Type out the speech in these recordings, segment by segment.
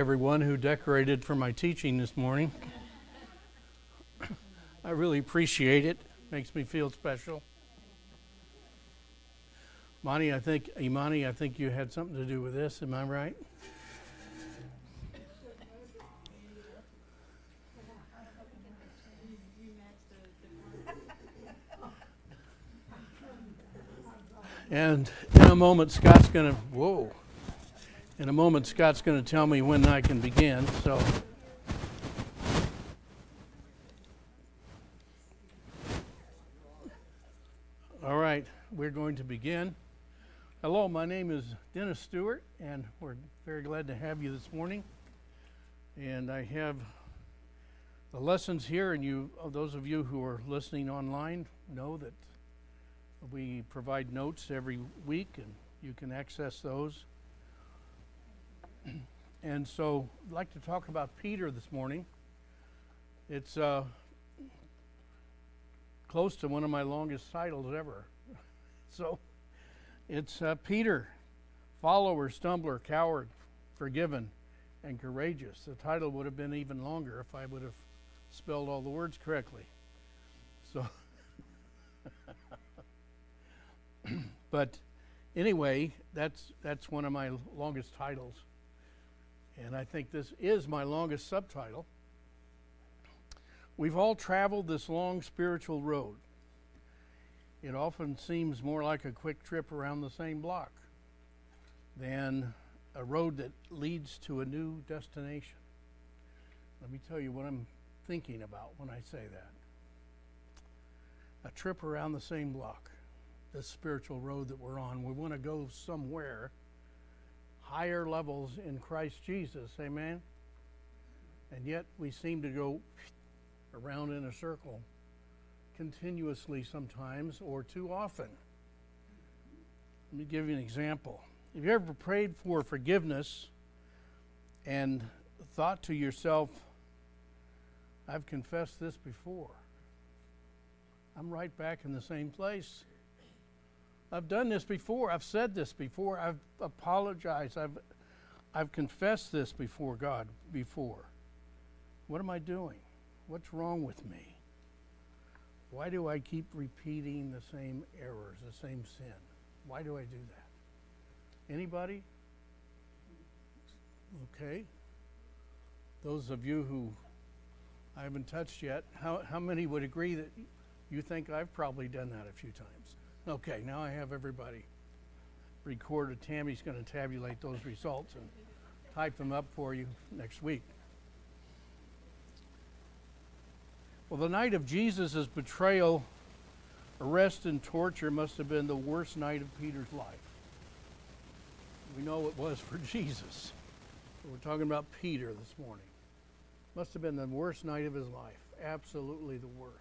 Everyone who decorated for my teaching this morning. I really appreciate it. Makes me feel special. Imani, I think you had something to do with this. Am I right? And in a moment, Scott's going to tell me when I can begin, so. All right, we're going to begin. Hello, my name is Dennis Stewart, and we're very glad to have you this morning. And I have the lessons here, and you, those of you who are listening online know that we provide notes every week, and you can access those. And so I'd like to talk about Peter this morning. It's close to one of my longest titles ever. So it's Peter, follower, stumbler, coward, forgiven, and courageous. The title would have been even longer if I would have spelled all the words correctly. So, but anyway, that's one of my longest titles. And I think this is my longest subtitle. We've all traveled this long spiritual road. It often seems more like a quick trip around the same block than a road that leads to a new destination. Let me tell you what I'm thinking about when I say that. A trip around the same block, this spiritual road that we're on. We want to go somewhere. Higher levels in Christ Jesus, amen? And yet we seem to go around in a circle continuously sometimes, or too often. Let me give you an example. Have you ever prayed for forgiveness and thought to yourself, I've confessed this before. I'm right back in the same place. I've done this before, I've said this before, I've apologized, I've confessed this before God before. What am I doing? What's wrong with me? Why do I keep repeating the same errors, the same sin? Why do I do that? Anybody? Okay. Those of you who I haven't touched yet, how many would agree that you think I've probably done that a few times? Okay, now I have everybody recorded. Tammy's going to tabulate those results and type them up for you next week. Well, the night of Jesus' betrayal, arrest, and torture must have been the worst night of Peter's life. We know it was for Jesus. We're talking about Peter this morning. Must have been the worst night of his life, absolutely the worst.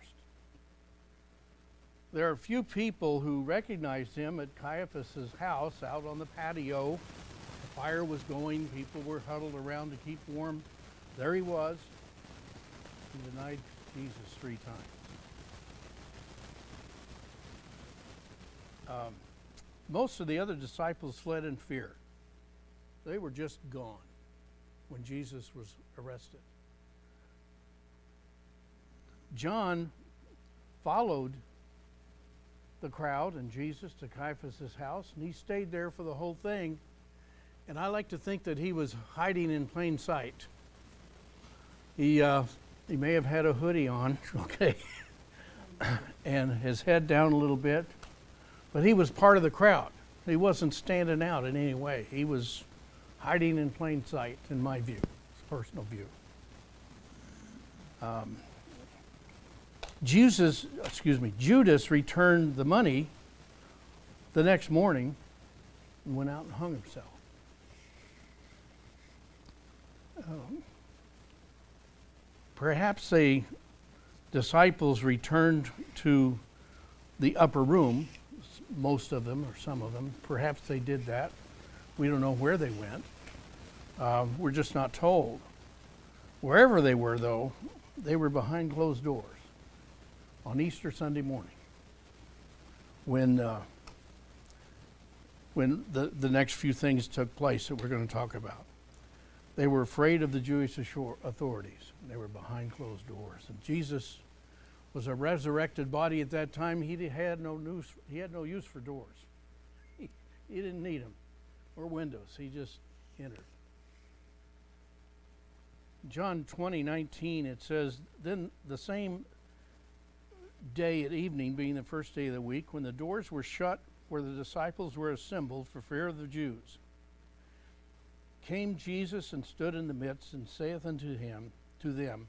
There are few people who recognized him at Caiaphas' house out on the patio. The fire was going. People were huddled around to keep warm. There he was. He denied Jesus 3 times. Most of the other disciples fled in fear. They were just gone when Jesus was arrested. John followed the crowd and Jesus to Caiaphas' house, and he stayed there for the whole thing. And I like to think that he was hiding in plain sight. He may have had a hoodie on, okay, and his head down a little bit, but he was part of the crowd. He wasn't standing out in any way. He was hiding in plain sight, in my view, his personal view. Judas returned the money the next morning and went out and hung himself. Perhaps the disciples returned to the upper room, most of them or some of them. Perhaps they did that. We don't know where they went. We're just not told. Wherever they were, though, they were behind closed doors. On Easter Sunday morning, when the next few things took place that we're going to talk about. They were afraid of the Jewish authorities. They were behind closed doors. And Jesus was a resurrected body at that time. He had no use for doors. He didn't need them or windows. He just entered. John 20:19, it says, "Then the same day at evening, being the first day of the week, when the doors were shut where the disciples were assembled for fear of the Jews, came Jesus and stood in the midst and saith unto them,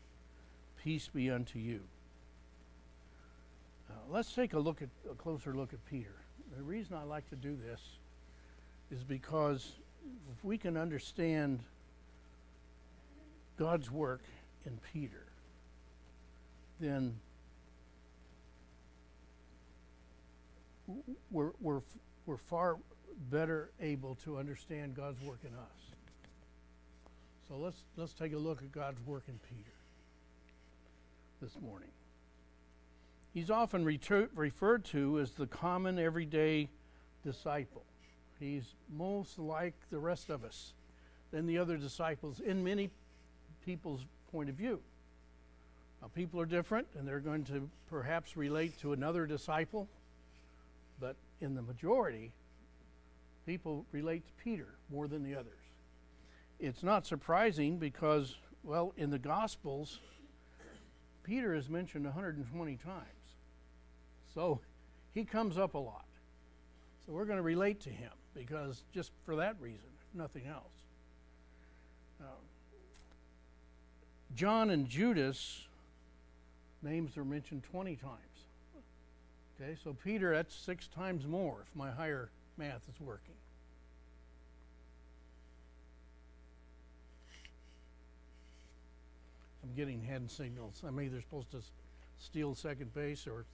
Peace be unto you." Let's take a closer look at Peter. The reason I like to do this is because if we can understand God's work in Peter, then we're far better able to understand God's work in us. So let's take a look at God's work in Peter this morning. He's often referred to as the common everyday disciple. He's most like the rest of us than the other disciples in many people's point of view. Now, people are different, and they're going to perhaps relate to another disciple, but in the majority, people relate to Peter more than the others. It's not surprising because, well, in the Gospels, Peter is mentioned 120 times. So he comes up a lot. So we're going to relate to him because just for that reason, nothing else. John and Judas, names are mentioned 20 times. Okay, so Peter, that's 6 times more if my higher math is working. I'm getting hand signals. I'm either supposed to steal second base or...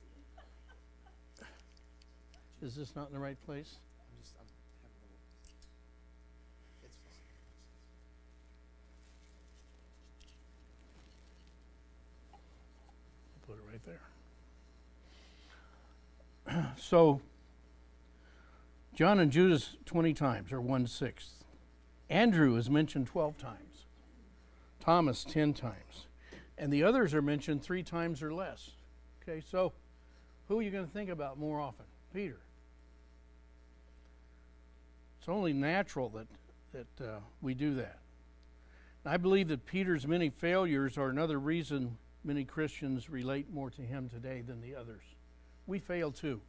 Is this not in the right place? I'm having a little... It's fine. Put it right there. So, John and Judas 20 times, or 1/6. Andrew is mentioned 12 times. Thomas 10 times. And the others are mentioned 3 times or less. Okay, so who are you going to think about more often? Peter. It's only natural that we do that. And I believe that Peter's many failures are another reason many Christians relate more to him today than the others. We fail too.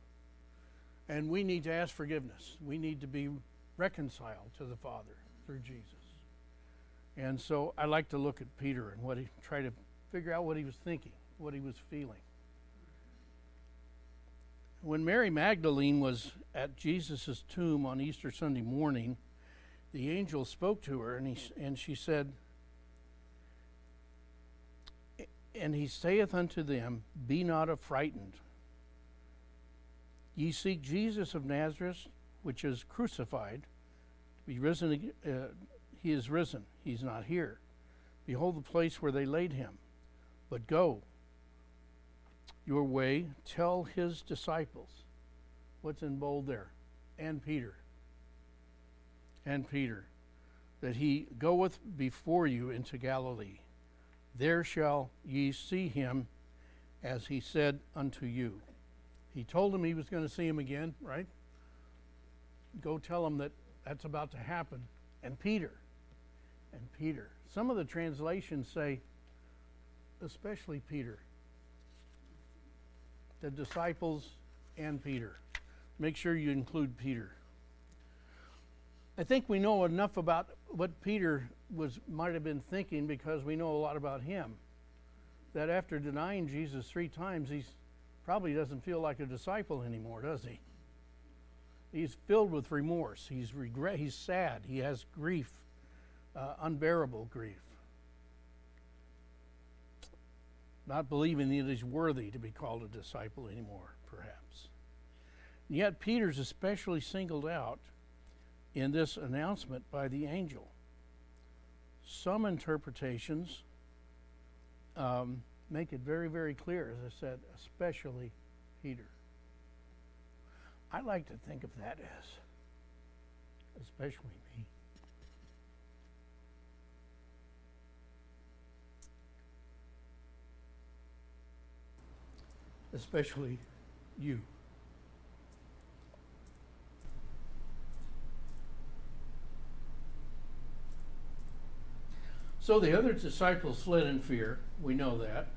And we need to ask forgiveness. We need to be reconciled to the Father through Jesus. And so I like to look at Peter and try to figure out what he was thinking, what he was feeling. When Mary Magdalene was at Jesus' tomb on Easter Sunday morning, the angel spoke to her and she said, "And he saith unto them, Be not affrighted. Ye seek Jesus of Nazareth, which is crucified. He is risen. He's not here. Behold the place where they laid him. But go your way, tell his disciples." What's in bold there? And Peter. "That he goeth before you into Galilee. There shall ye see him, as he said unto you." He told him he was going to see him again, right? Go tell him that's about to happen. And Peter. Some of the translations say, especially Peter. The disciples and Peter. Make sure you include Peter. I think we know enough about what Peter might have been thinking because we know a lot about him. That after denying Jesus 3 times, he's probably doesn't feel like a disciple anymore, does he? He's filled with remorse. He's regret. He's sad. He has grief, unbearable grief. Not believing that he's worthy to be called a disciple anymore, perhaps. And yet Peter's especially singled out in this announcement by the angel. Some interpretations make it very, very clear, as I said, especially Peter. I like to think of that as especially me. especially you. So the other disciples fled in fear. We know that.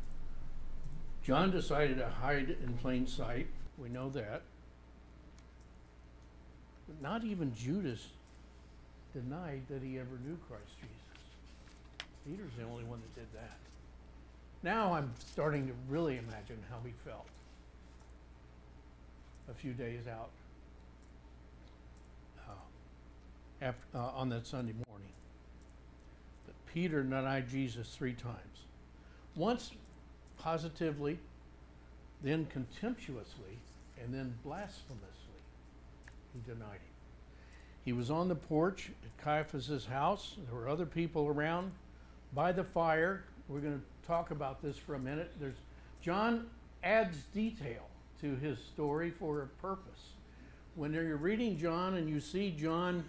John decided to hide in plain sight. We know that. But not even Judas denied that he ever knew Christ Jesus. Peter's the only one that did that. Now I'm starting to really imagine how he felt a few days out on that Sunday morning. Peter denied Jesus 3 times. Once positively, then contemptuously, and then blasphemously, he denied him. He was on the porch at Caiaphas' house. There were other people around by the fire. We're going to talk about this for a minute. John adds detail to his story for a purpose. When you're reading John and you see John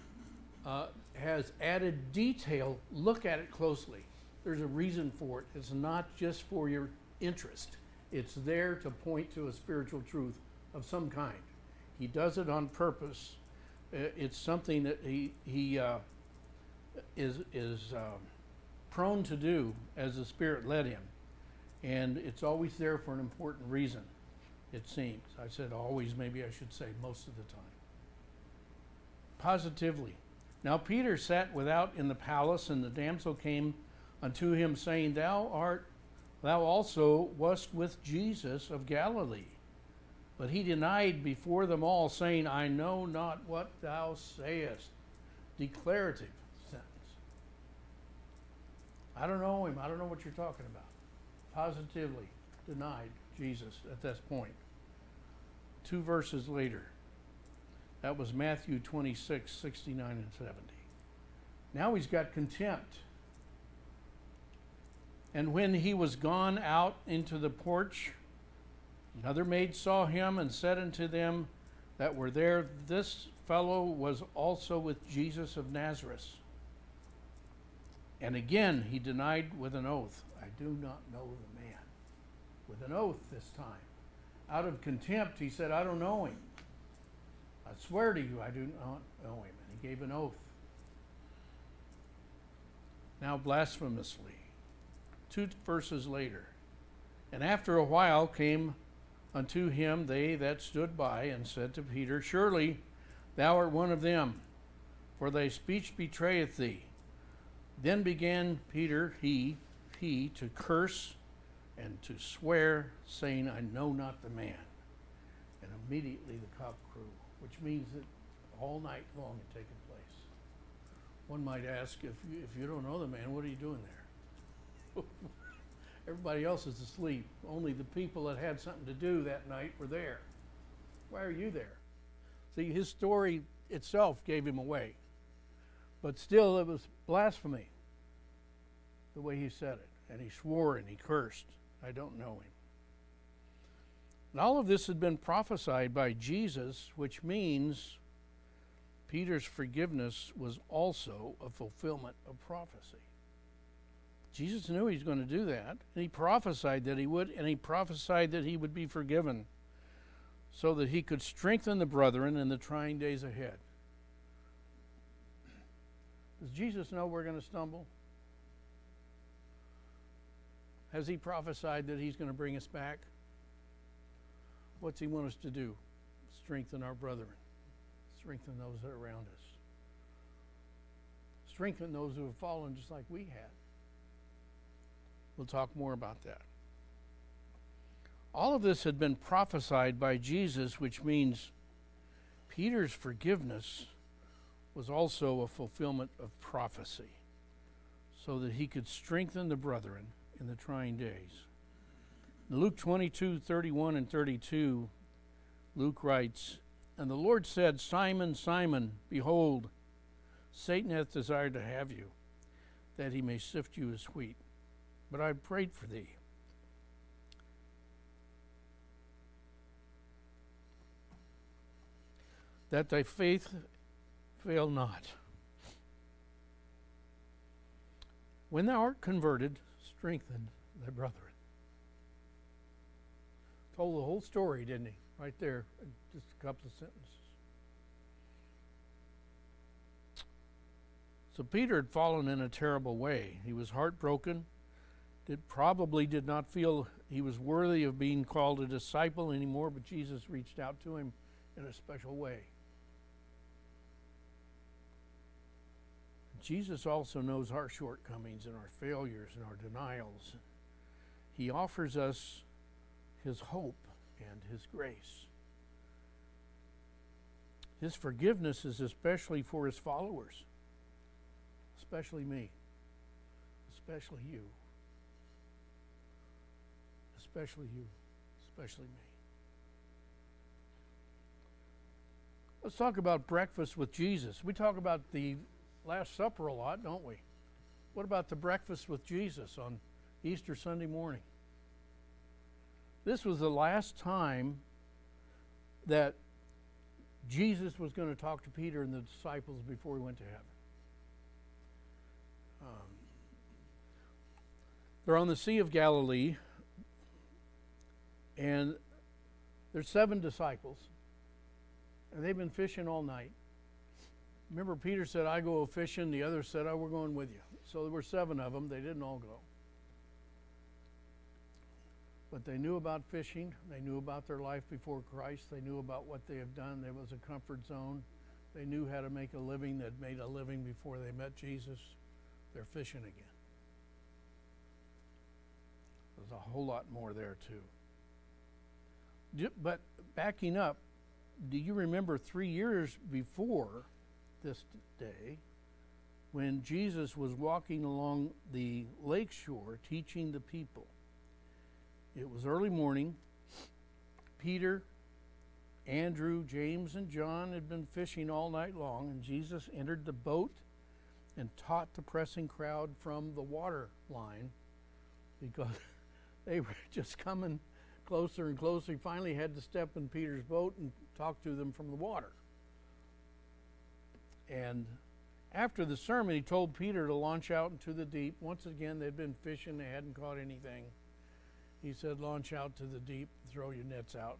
has added detail, look at it closely. There's a reason for it. It's not just for your interest. It's there to point to a spiritual truth of some kind. He does it on purpose. It's something that he is prone to do as the Spirit led him. And it's always there for an important reason, it seems. I said always, maybe I should say most of the time. Positively. Now Peter sat without in the palace, and the damsel came unto him, saying, Thou also wast with Jesus of Galilee. But he denied before them all, saying, I know not what thou sayest. Declarative sentence. I don't know him. I don't know what you're talking about. Positively denied Jesus at this point. 2 verses later. That was Matthew 26, 69 and 70. Now he's got contempt. And when he was gone out into the porch, another maid saw him and said unto them that were there, This fellow was also with Jesus of Nazareth. And again he denied with an oath, I do not know the man. With an oath this time. Out of contempt he said, I don't know him. I swear to you, I do not know him. And he gave an oath. Now blasphemously, 2 verses later, and after a while came unto him they that stood by and said to Peter, Surely thou art one of them, for thy speech betrayeth thee. Then began Peter, he to curse and to swear, saying, I know not the man. And immediately the cock crew. Which means that all night long had taken place. One might ask, if you don't know the man, what are you doing there? Everybody else is asleep. Only the people that had something to do that night were there. Why are you there? See, his story itself gave him away. But still, it was blasphemy, the way he said it. And he swore and he cursed. I don't know him. And all of this had been prophesied by Jesus, which means Peter's forgiveness was also a fulfillment of prophecy. Jesus knew he was going to do that, and he prophesied that he would, and he prophesied that he would be forgiven so that he could strengthen the brethren in the trying days ahead. Does Jesus know we're going to stumble? Has he prophesied that he's going to bring us back? What's he want us to do? Strengthen our brethren. Strengthen those that are around us. Strengthen those who have fallen just like we had. We'll talk more about that. All of this had been prophesied by Jesus, which means Peter's forgiveness was also a fulfillment of prophecy, so that he could strengthen the brethren in the trying days. Luke 22, 31 and 32, Luke writes, And the Lord said, Simon, Simon, behold, Satan hath desired to have you, that he may sift you as wheat. But I prayed for thee, that thy faith fail not. When thou art converted, strengthen thy brethren. told the whole story, didn't he? Right there, just a couple of sentences. So Peter had fallen in a terrible way. He was heartbroken. Probably did not feel he was worthy of being called a disciple anymore, but Jesus reached out to him in a special way. Jesus also knows our shortcomings and our failures and our denials. He offers us his hope and his grace. His forgiveness is especially for his followers, especially me, especially you, especially you, especially me. Let's talk about breakfast with Jesus. We talk about the Last Supper a lot, don't we? What about the breakfast with Jesus on Easter Sunday morning? This was the last time that Jesus was going to talk to Peter and the disciples before he went to heaven. They're on the Sea of Galilee, and there's 7 disciples, and they've been fishing all night. Remember, Peter said, I go fishing. The others said, oh, we're going with you. So there were 7 of them. They didn't all go. But they knew about fishing. They knew about their life before Christ. They knew about what they have done. There was a comfort zone. They knew how to make a living. They'd made a living before they met Jesus. They're fishing again. There's a whole lot more there, too. But backing up, do you remember 3 years before this day, when Jesus was walking along the lakeshore teaching the people? It was early morning. Peter, Andrew, James, and John had been fishing all night long, and Jesus entered the boat and taught the pressing crowd from the water line, because they were just coming closer and closer. He finally had to step in Peter's boat and talk to them from the water. And after the sermon, he told Peter to launch out into the deep. Once again, they'd been fishing. They hadn't caught anything. He said, launch out to the deep, throw your nets out.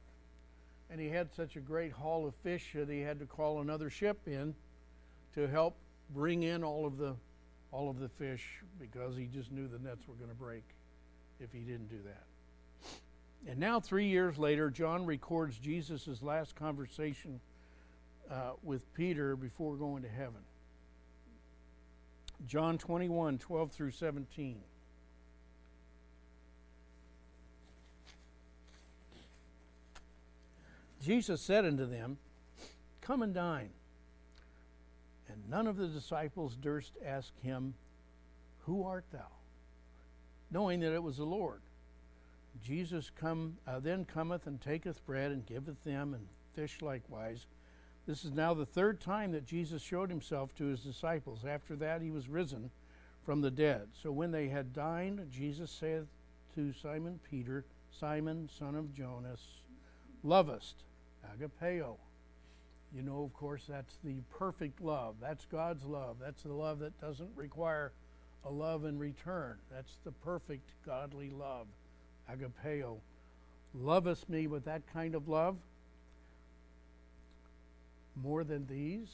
And he had such a great haul of fish that he had to call another ship in to help bring in all of the fish, because he just knew the nets were going to break if he didn't do that. And now 3 years later, John records Jesus' last conversation with Peter before going to heaven. John 21, 12 through 17. Jesus said unto them, Come and dine. And none of the disciples durst ask him, Who art thou? Knowing that it was the Lord. Jesus then cometh and taketh bread and giveth them, and fish likewise. This is now the third time that Jesus showed himself to his disciples. After that, he was risen from the dead. So when they had dined, Jesus saith to Simon Peter, Simon, son of Jonas, lovest, agapeo. You know, of course, that's the perfect love. That's God's love. That's the love that doesn't require a love in return. That's the perfect godly love, agapeo. Lovest me with that kind of love? More than these?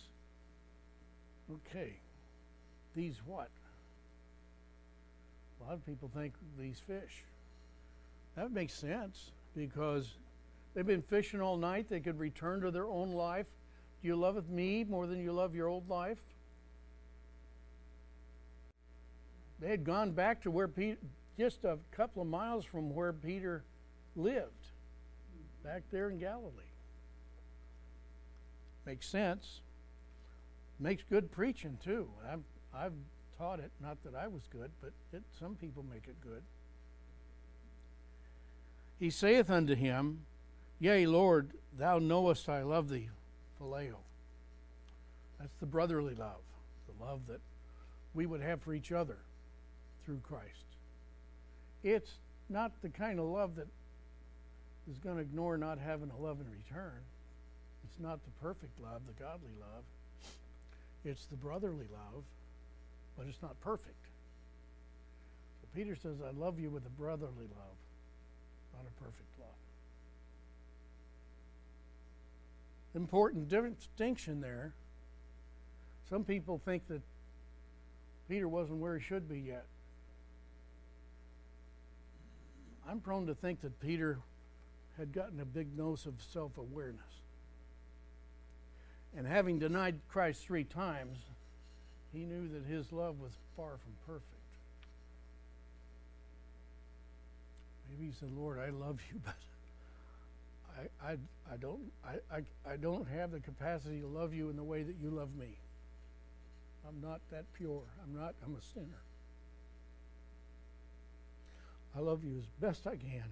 Okay. These what? A lot of people think these fish. That makes sense, because they've been fishing all night. They could return to their own life. Do you love me more than you love your old life? They had gone back to where Peter, just a couple of miles from where Peter lived, back there in Galilee. Makes sense. Makes good preaching, too. I've taught it. Not that I was good, but some people make it good. He saith unto him, Yea, Lord, thou knowest I love thee, phileo. That's the brotherly love, the love that we would have for each other through Christ. It's not the kind of love that is going to ignore not having a love in return. It's not the perfect love, the godly love. It's the brotherly love, but it's not perfect. So Peter says, I love you with a brotherly love, not a perfect love. important distinction there. Some people think that Peter wasn't where he should be yet. I'm prone to think that Peter had gotten a big dose of self-awareness. And having denied Christ 3 times, he knew that his love was far from perfect. Maybe he said, "Lord, I love you, but I don't have the capacity to love you in the way that you love me. I'm not that pure. I'm a sinner. I love you as best I can,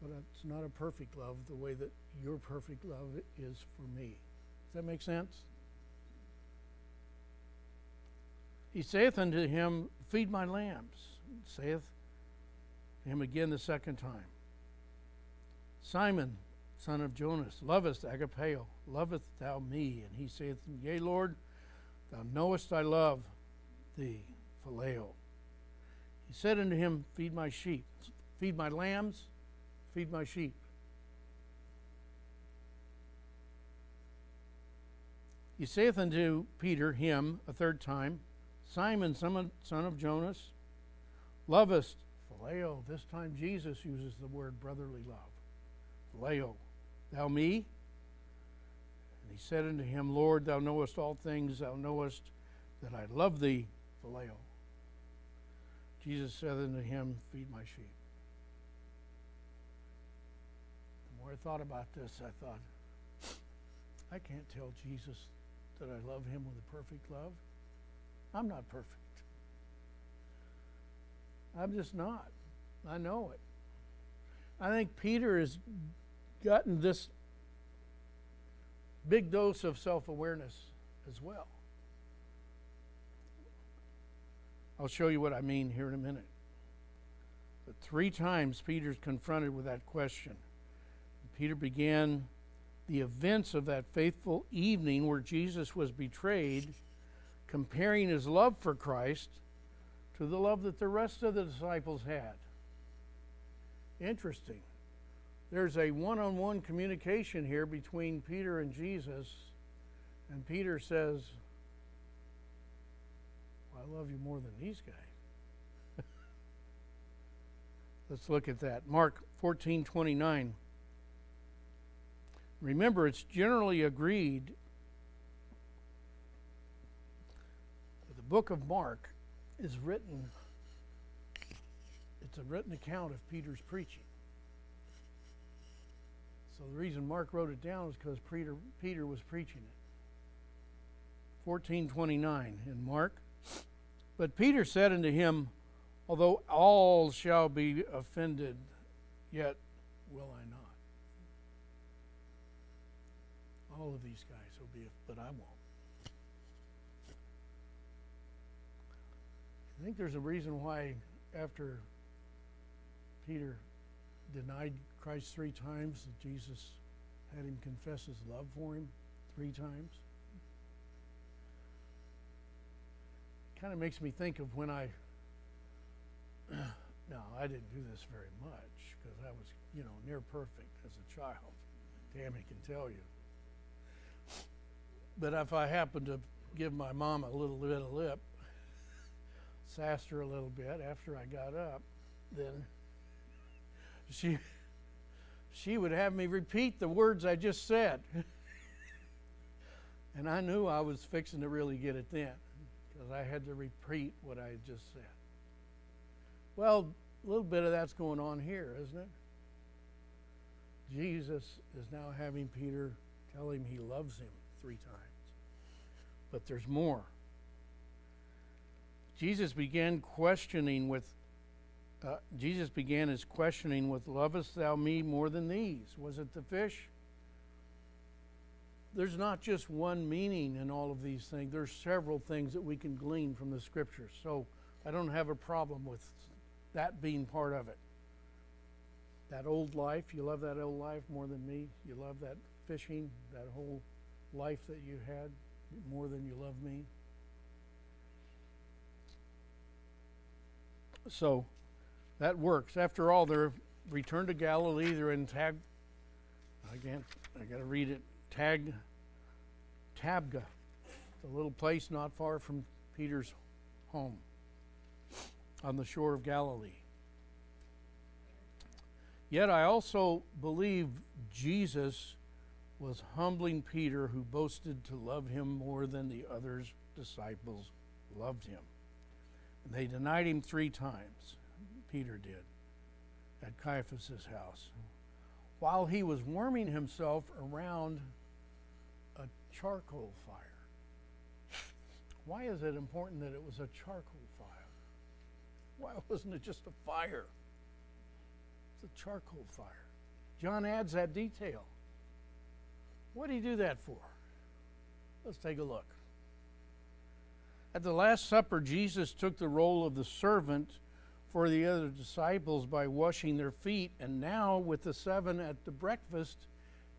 but it's not a perfect love the way that your perfect love is for me." Does that make sense? He saith unto him, "Feed my lambs," and saith to him again the second time, "Simon, son of Jonas, lovest, agapeo, loveth thou me?" And he saith, "Yea, Lord, thou knowest I love thee," phileo. He said unto him, "Feed my sheep," feed my lambs, feed my sheep. He saith unto Peter, him, a third time, "Simon, son of Jonas, lovest," phileo. This time Jesus uses the word brotherly love. "Phileo, thou me?" And he said unto him, "Lord, thou knowest all things. Thou knowest that I love thee," phileo. Jesus said unto him, "Feed my sheep." The more I thought about this, I thought, I can't tell Jesus that I love him with a perfect love. I'm not perfect. I'm just not. I know it. I think Peter has gotten this big dose of self-awareness as well. I'll show you what I mean here in a minute. But 3 times Peter's confronted with that question. Peter began the events of that faithful evening where Jesus was betrayed, comparing his love for Christ to the love that the rest of the disciples had. Interesting. There's a one-on-one communication here between Peter and Jesus, and Peter says, "Well, I love you more than these guys." Let's look at that. Mark 14:29. Remember, it's generally agreed that the book of Mark is written, it's a written account of Peter's preaching. So the reason Mark wrote it down is because Peter was preaching it. 14:29 in Mark. "But Peter said unto him, Although all shall be offended, yet will I not." All of these guys will be, but I won't. I think there's a reason why after Peter denied Christ 3 times, that Jesus had him confess his love for him 3 times. It kind of makes me think of when I, now I didn't do this very much because I was, near perfect as a child. Tammy can tell you. But if I happened to give my mom a little bit of lip, sassed her a little bit after I got up, then she would have me repeat the words I just said. And I knew I was fixing to really get it then, because I had to repeat what I had just said. Well, a little bit of that's going on here, isn't it? Jesus is now having Peter tell him he loves him 3 times. But there's more. Jesus began his questioning with, "Lovest thou me more than these?" Was it the fish? There's not just one meaning in all of these things. There's several things that we can glean from the scriptures. So I don't have a problem with that being part of it. That old life, you love that old life more than me. You love that fishing, that whole life that you had, more than you love me. So that works. After all, they're returned to Galilee. They're in Tag. I got to read it. Tabgha, a little place not far from Peter's home on the shore of Galilee. Yet I also believe Jesus was humbling Peter, who boasted to love him more than the others' disciples loved him. And they denied him 3 times, Peter did, at Caiaphas' house, while he was warming himself around a charcoal fire. Why is it important that it was a charcoal fire? Why wasn't it just a fire? It's a charcoal fire. John adds that detail. What did he do that for? Let's take a look. At the Last Supper, Jesus took the role of the servant for the other disciples by washing their feet. And now, with the 7 at the breakfast,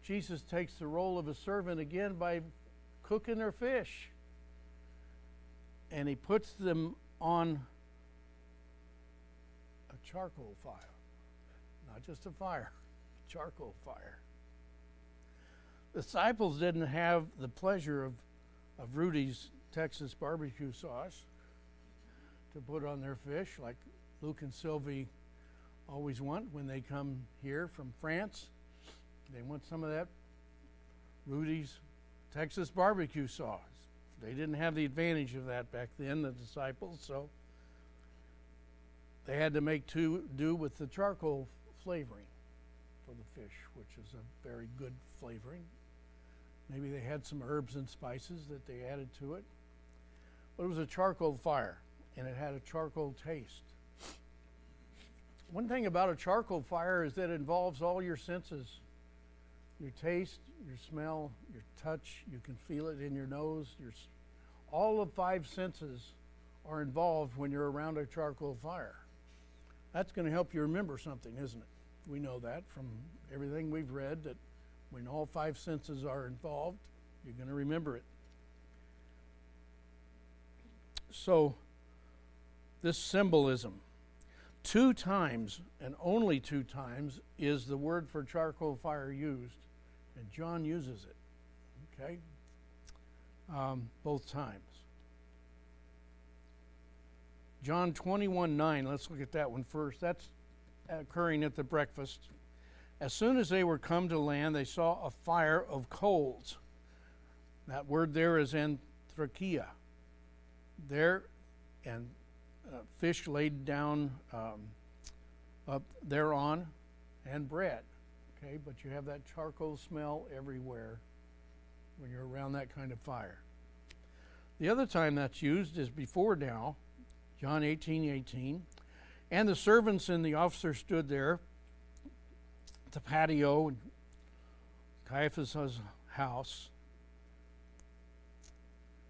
Jesus takes the role of a servant again by cooking their fish. And he puts them on a charcoal fire. Not just a fire, a charcoal fire. Disciples didn't have the pleasure of Rudy's Texas barbecue sauce to put on their fish, like Luke and Sylvie always want when they come here from France. They want some of that Rudy's Texas barbecue sauce. They didn't have the advantage of that back then, the disciples, so they had to make do with the charcoal flavoring for the fish, which is a very good flavoring. Maybe they had some herbs and spices that they added to it. But it was a charcoal fire, and it had a charcoal taste. One thing about a charcoal fire is that it involves all your senses. Your taste, your smell, your touch, you can feel it in your nose. All of 5 senses are involved when you're around a charcoal fire. That's going to help you remember something, isn't it? We know that from everything we've read, that when all 5 senses are involved, you're going to remember it. So, this symbolism. 2 times, and only 2 times, is the word for charcoal fire used, and John uses it, okay? Both times. John 21:9, let's look at that one first. That's occurring at the breakfast. As soon as they were come to land, they saw a fire of coals. That word there is anthracia. There, and fish laid down up thereon, and bread. Okay, but you have that charcoal smell everywhere when you're around that kind of fire. The other time that's used is before now, John 18:18. And the servants and the officers stood there, the patio, Caiaphas' house,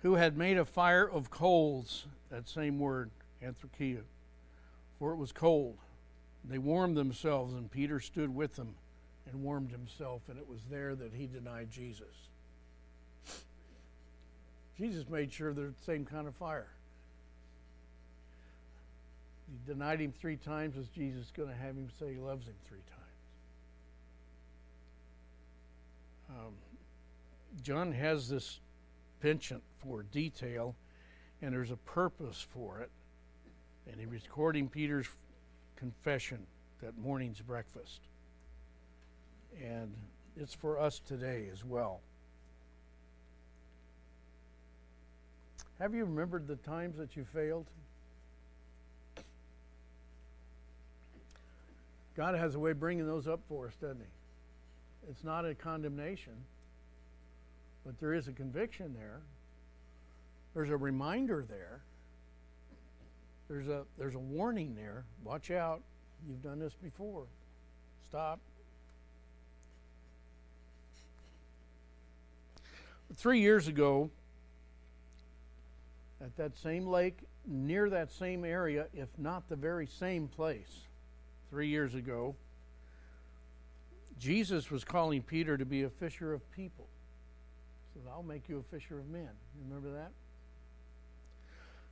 who had made a fire of coals, that same word, anthracia, for it was cold. They warmed themselves, and Peter stood with them and warmed himself, and it was there that he denied Jesus. Jesus made sure they're the same kind of fire. He denied him 3 times. Is Jesus going to have him say he loves him 3 times? John has this penchant for detail, and there's a purpose for it. And he's recording Peter's confession that morning's breakfast. And it's for us today as well. Have you remembered the times that you failed? God has a way of bringing those up for us, doesn't he? It's not a condemnation, but there is a conviction there. There's a reminder there. There's a warning there. Watch out. You've done this before. Stop. 3 years ago, at that same lake, near that same area, if not the very same place, 3 years ago, Jesus was calling Peter to be a fisher of people. He said, I'll make you a fisher of men. Remember that?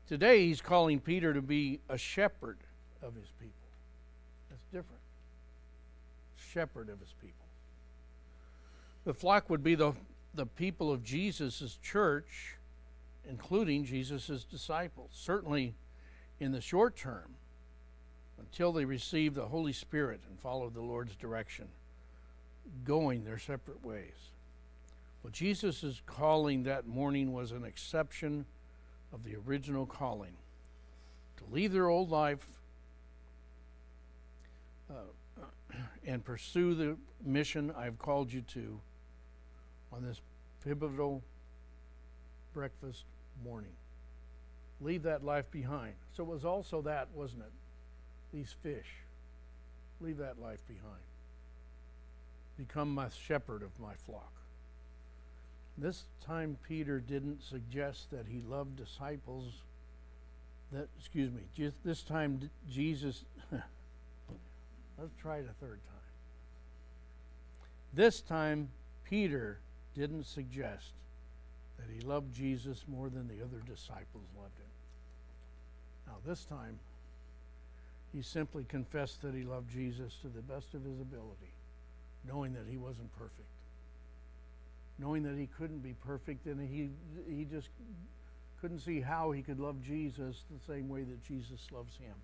Today, he's calling Peter to be a shepherd of his people. That's different. Shepherd of his people. The flock would be the the people of Jesus' church, including Jesus' disciples, certainly in the short term, until they received the Holy Spirit and followed the Lord's direction, going their separate ways. Well, Jesus' calling that morning was an exception of the original calling, to leave their old life and pursue the mission I've called you to on this pivotal breakfast morning. Leave that life behind. So it was also that, wasn't it? These fish. Leave that life behind. Become my shepherd of my flock. This time Peter didn't suggest that he loved disciples. This time Jesus... Let's try it a third time. This time, Peter didn't suggest that he loved Jesus more than the other disciples loved him. Now, this time, he simply confessed that he loved Jesus to the best of his ability, knowing that he wasn't perfect, knowing that he couldn't be perfect, and he just couldn't see how he could love Jesus the same way that Jesus loves him,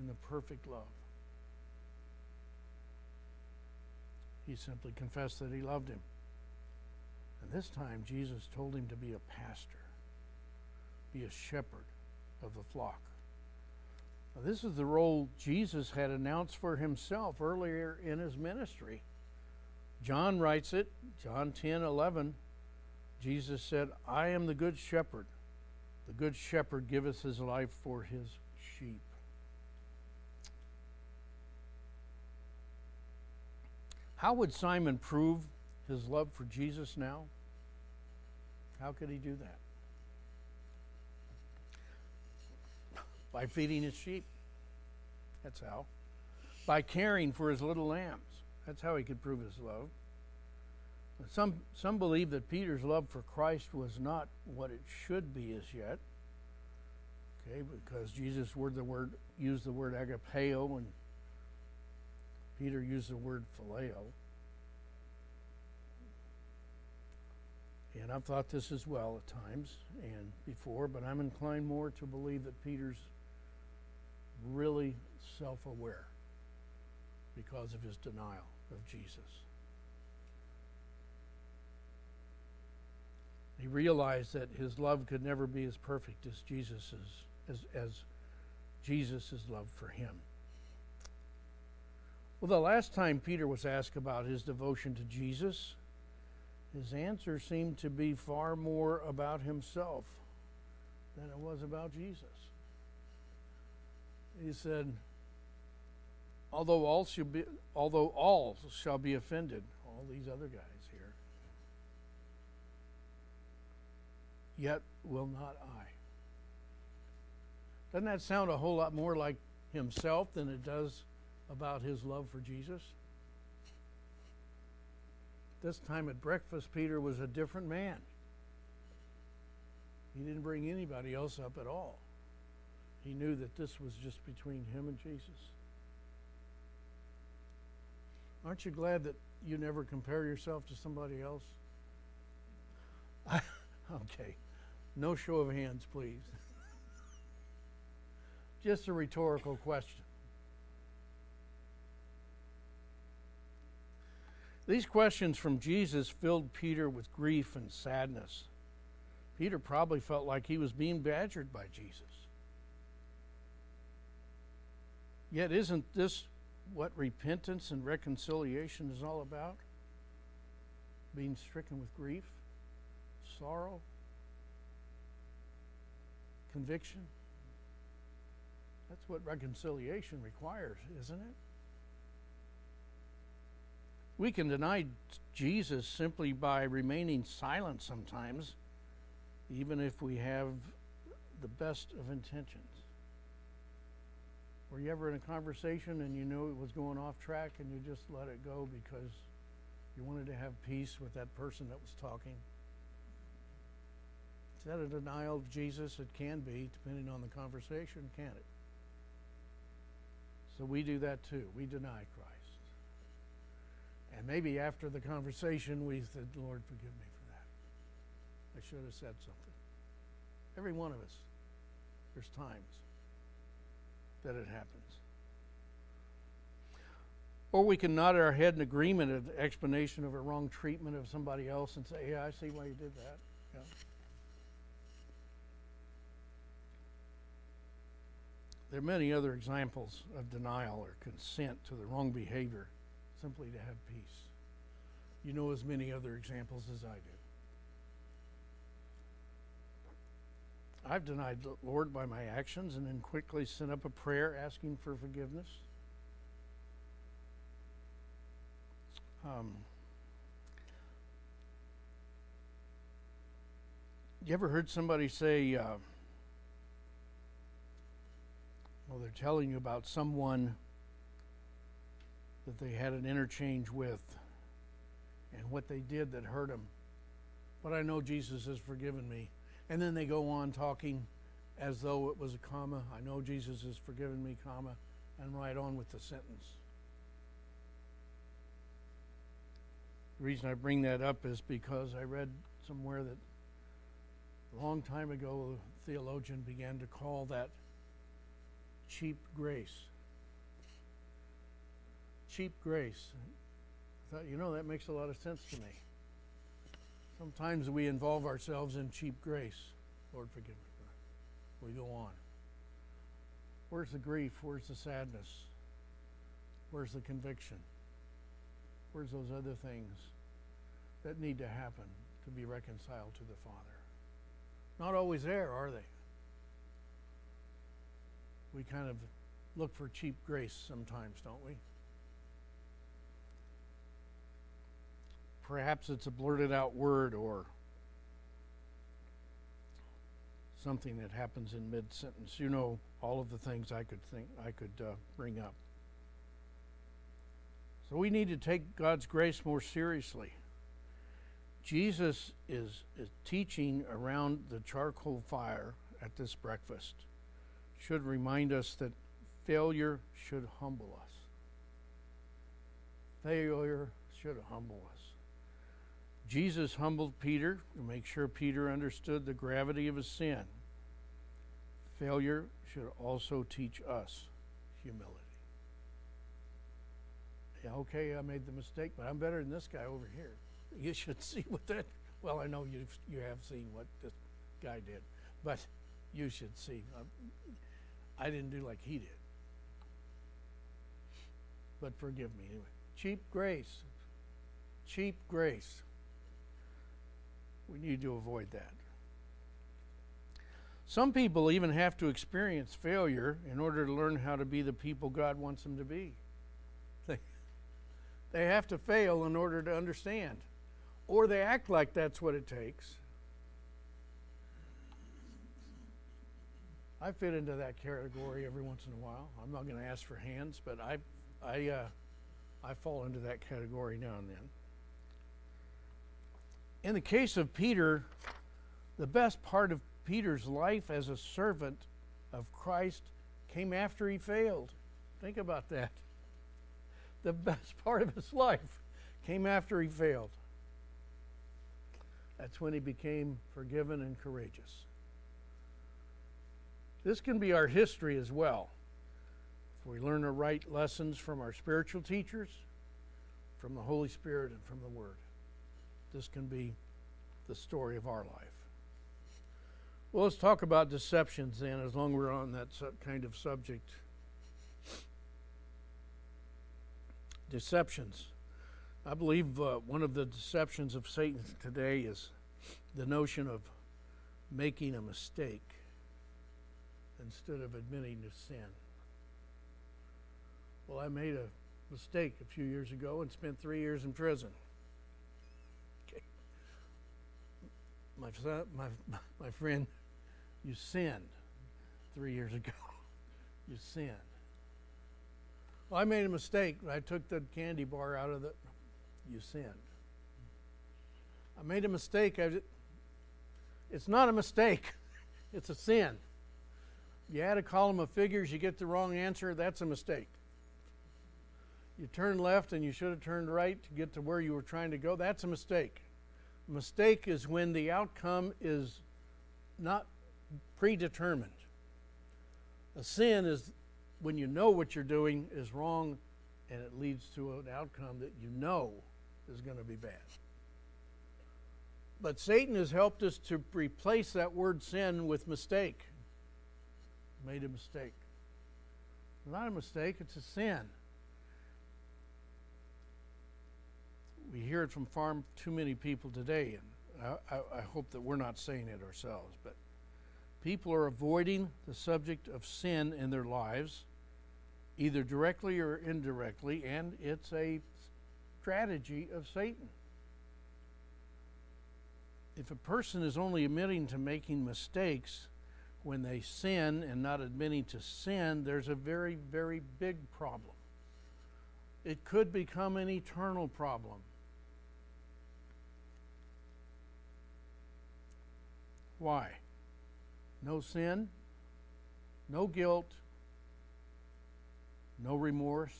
in the perfect love. He simply confessed that he loved him. And this time, Jesus told him to be a pastor, be a shepherd of the flock. Now, this is the role Jesus had announced for himself earlier in his ministry. John writes it, John 10:11. Jesus said, I am the good shepherd. The good shepherd giveth his life for his sheep. How would Simon prove his love for Jesus now? How could he do that? By feeding his sheep. That's how. By caring for his little lambs. That's how he could prove his love. Some believe that Peter's love for Christ was not what it should be as yet. Okay, because Jesus used the word agapeo, and Peter used the word phileo. And I've thought this as well at times and before, but I'm inclined more to believe that Peter's really self-aware because of his denial of Jesus. He realized that his love could never be as perfect as Jesus's love for him. Well, the last time Peter was asked about his devotion to Jesus, his answer seemed to be far more about himself than it was about Jesus. He said, although all shall be offended, all these other guys here, yet will not I. Doesn't that sound a whole lot more like himself than it does about his love for Jesus? This time at breakfast, Peter was a different man. He didn't bring anybody else up at all. He knew that this was just between him and Jesus. Aren't you glad that you never compare yourself to somebody else? Okay, no show of hands, please. Just a rhetorical question. These questions from Jesus filled Peter with grief and sadness. Peter probably felt like he was being badgered by Jesus. Yet isn't this what repentance and reconciliation is all about? Being stricken with grief, sorrow, conviction? That's what reconciliation requires, isn't it? We can deny Jesus simply by remaining silent sometimes, even if we have the best of intentions. Were you ever in a conversation and you knew it was going off track and you just let it go because you wanted to have peace with that person that was talking? Is that a denial of Jesus? It can be, depending on the conversation, can't it? So we do that too. We deny Christ. And maybe after the conversation, we said, Lord, forgive me for that. I should have said something. Every one of us, there's times that it happens. Or we can nod our head in agreement at the explanation of a wrong treatment of somebody else and say, yeah, I see why you did that. Yeah. There are many other examples of denial or consent to the wrong behavior simply to have peace. You know as many other examples as I do. I've denied the Lord by my actions and then quickly sent up a prayer asking for forgiveness. You ever heard somebody say, well, they're telling you about someone that they had an interchange with and what they did that hurt them. But I know Jesus has forgiven me. And then they go on talking as though it was a comma. I know Jesus has forgiven me, comma, and right on with the sentence. The reason I bring that up is because I read somewhere that a long time ago, a theologian began to call that cheap grace. Cheap grace. I thought, that makes a lot of sense to me. Sometimes we involve ourselves in cheap grace. Lord, forgive me for that. We go on. Where's the grief? Where's the sadness? Where's the conviction? Where's those other things that need to happen to be reconciled to the Father? Not always there, are they? We kind of look for cheap grace sometimes, don't we? Perhaps it's a blurted out word or something that happens in mid-sentence. You know all of the things I could bring up. So we need to take God's grace more seriously. Jesus is teaching around the charcoal fire at this breakfast. Should remind us that failure should humble us. Failure should humble us. Jesus humbled Peter to make sure Peter understood the gravity of his sin. Failure should also teach us humility. Yeah, okay, I made the mistake, but I'm better than this guy over here. You should see what that... Well, I know you have seen what this guy did, but you should see. I didn't do like he did. But forgive me anyway. Cheap grace. Cheap grace. We need to avoid that. Some people even have to experience failure in order to learn how to be the people God wants them to be. They have to fail in order to understand. Or they act like that's what it takes. I fit into that category every once in a while. I'm not going to ask for hands, but I fall into that category now and then. In the case of Peter, the best part of Peter's life as a servant of Christ came after he failed. Think about that. The best part of his life came after he failed. That's when he became forgiven and courageous. This can be our history as well. If we learn the right lessons from our spiritual teachers, from the Holy Spirit, and from the Word, this can be the story of our life. Well, let's talk about deceptions then, as long as we're on that kind of subject. Deceptions. I believe one of the deceptions of Satan today is the notion of making a mistake instead of admitting to sin. Well, I made a mistake a few years ago and spent 3 years in prison. Okay. My son, my friend, you sinned 3 years ago. You sinned. Well, I made a mistake. I took the candy bar out of the... You sinned. I made a mistake. It's not a mistake. It's a sin. You add a column of figures, you get the wrong answer, that's a mistake. you turn left and you should have turned right to get to where you were trying to go, that's a mistake. Mistake is when the outcome is not predetermined. A sin is when you know what you're doing is wrong and it leads to an outcome that you know is going to be bad. But Satan has helped us to replace that word sin with mistake. Made a mistake. Not a mistake, it's a sin. We hear it from far too many people today, and I hope that we're not saying it ourselves, but people are avoiding the subject of sin in their lives, either directly or indirectly, and it's a strategy of Satan. If a person is only admitting to making mistakes when they sin and not admitting to sin, there's a very, very big problem. It could become an eternal problem. Why? No sin, no guilt, no remorse,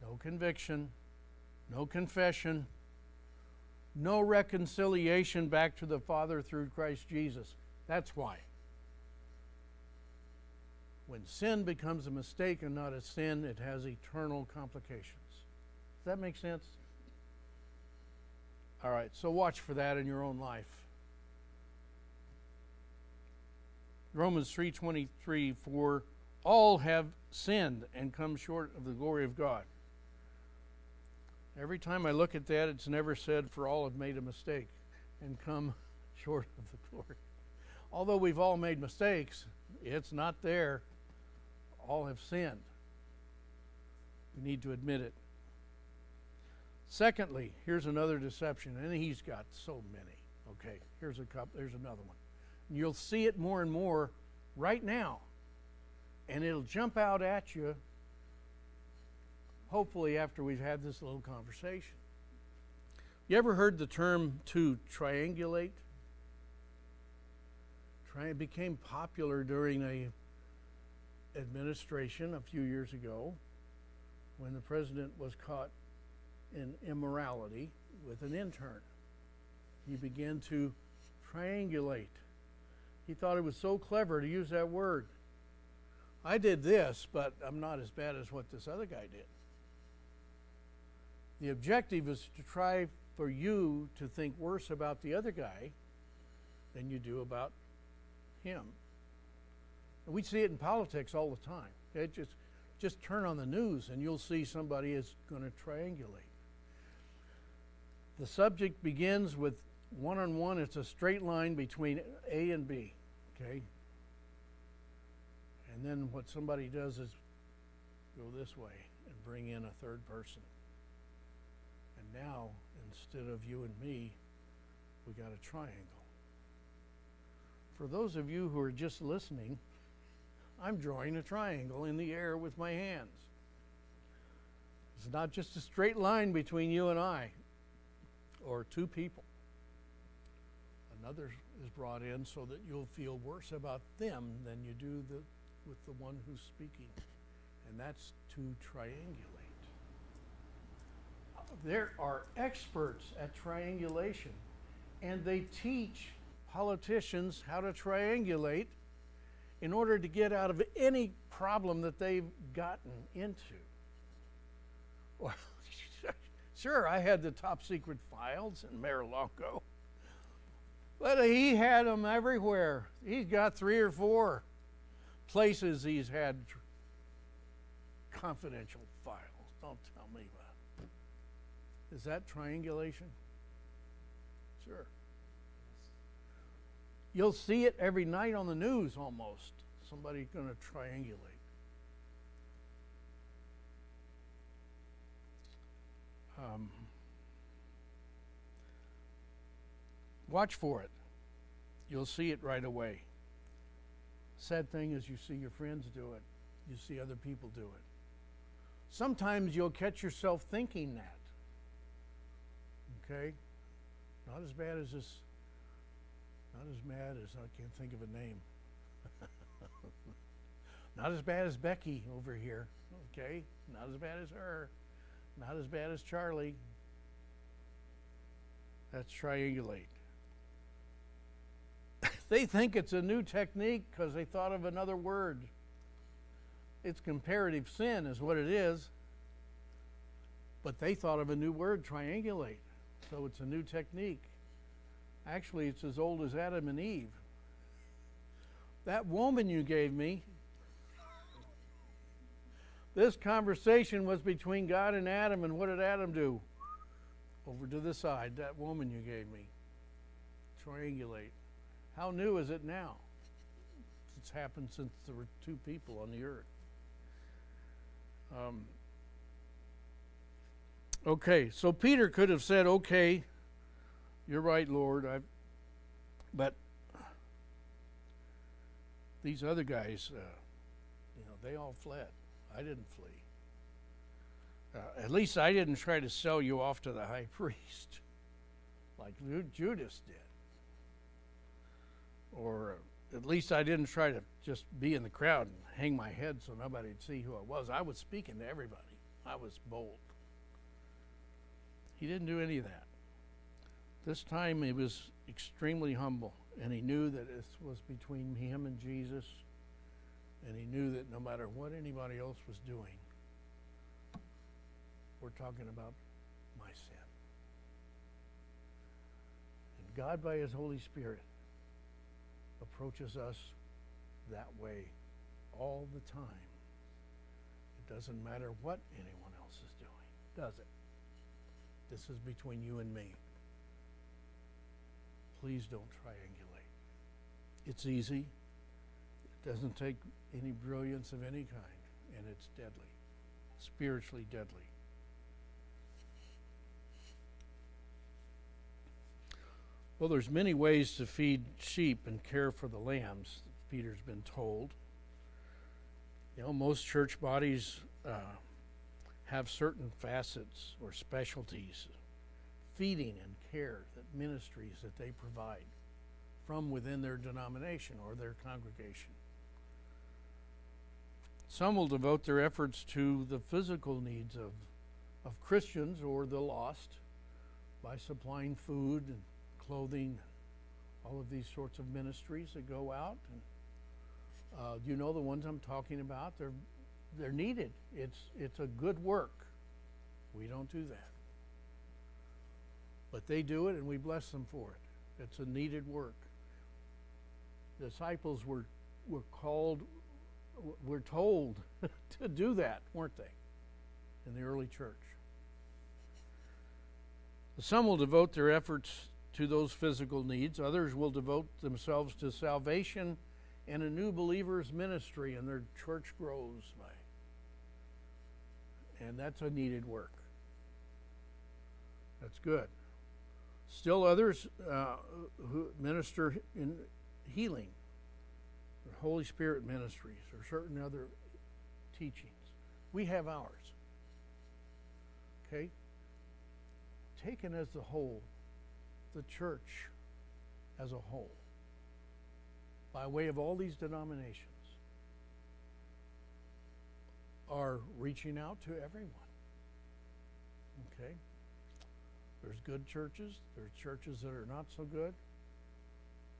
no conviction, no confession, no reconciliation back to the Father through Christ Jesus. That's why. When sin becomes a mistake and not a sin, it has eternal complications. Does that make sense? All right, so watch for that in your own life. Romans 3:23, for all have sinned and come short of the glory of God. Every time I look at that, it's never said, for all have made a mistake and come short of the glory. Although we've all made mistakes, it's not there. All have sinned. We need to admit it. Secondly, here's another deception, and he's got so many. Okay, here's a couple, there's another one. And you'll see it more and more right now, and it'll jump out at you, hopefully after we've had this little conversation. You ever heard the term to triangulate? It became popular during an administration a few years ago when the president was caught in immorality with an intern. He began to triangulate. He thought it was so clever to use that word. I did this, but I'm not as bad as what this other guy did. The objective is to try for you to think worse about the other guy than you do about him. And we see it in politics all the time. Okay? Just turn on the news and you'll see somebody is going to triangulate. The subject begins with one-on-one. It's a straight line between A and B. Okay? And then what somebody does is go this way and bring in a third person. And now, instead of you and me, we got a triangle. For those of you who are just listening, I'm drawing a triangle in the air with my hands. It's not just a straight line between you and I, or two people. Another is brought in so that you'll feel worse about them than you do with the one who's speaking. And that's to triangulate. There are experts at triangulation, and they teach politicians how to triangulate in order to get out of any problem that they've gotten into. Well, sure, I had the top secret files in Mar-a-Lago, but he had them everywhere. He's got 3 or 4 places he's had confidential files. Don't tell me about it. Is that triangulation? Sure. You'll see it every night on the news almost. Somebody's going to triangulate. Watch for it. You'll see it right away. Sad thing is you see your friends do it. You see other people do it. Sometimes you'll catch yourself thinking that. Okay? Not as bad as this. Not as mad as I can't think of a name. Not as bad as Becky over here, okay? Not as bad as her. Not as bad as Charlie. That's triangulate. They think it's a new technique because they thought of another word. It's comparative sin is what it is. But they thought of a new word, triangulate. So it's a new technique. Actually, it's as old as Adam and Eve. That woman you gave me. This conversation was between God and Adam, and what did Adam do? Over to the side, that woman you gave me. Triangulate. How new is it now? It's happened since there were two people on the earth. Okay, so Peter could have said, okay, you're right, Lord. But these other guys, they all fled. I didn't flee. At least I didn't try to sell you off to the high priest like Judas did. Or at least I didn't try to just be in the crowd and hang my head so nobody would see who I was. I was speaking to everybody. I was bold. He didn't do any of that. This time he was extremely humble, and he knew that this was between him and Jesus. And he knew that no matter what anybody else was doing, we're talking about my sin. And God, by his Holy Spirit, approaches us that way all the time. It doesn't matter what anyone else is doing, does it? This is between you and me. Please don't triangulate. It's easy. It doesn't take any brilliance of any kind, and it's deadly, spiritually deadly. Well, there's many ways to feed sheep and care for the lambs, Peter's been told. You know, most church bodies have certain facets or specialties, feeding and care, that ministries that they provide from within their denomination or their congregation. Some will devote their efforts to the physical needs of Christians or the lost by supplying food and clothing, all of these sorts of ministries that go out. And, you know the ones I'm talking about. They're needed. It's a good work. We don't do that. But they do it, and we bless them for it. It's a needed work. Disciples were told to do that, weren't they, in the early church? Some will devote their efforts to those physical needs. Others will devote themselves to salvation and a new believer's ministry, and their church grows by. And that's a needed work. That's good. Still others who minister in healing, or Holy Spirit ministries, or certain other teachings. We have ours. Okay? Taken as the whole, the church as a whole, by way of all these denominations, are reaching out to everyone. Okay? There's good churches. There's churches that are not so good.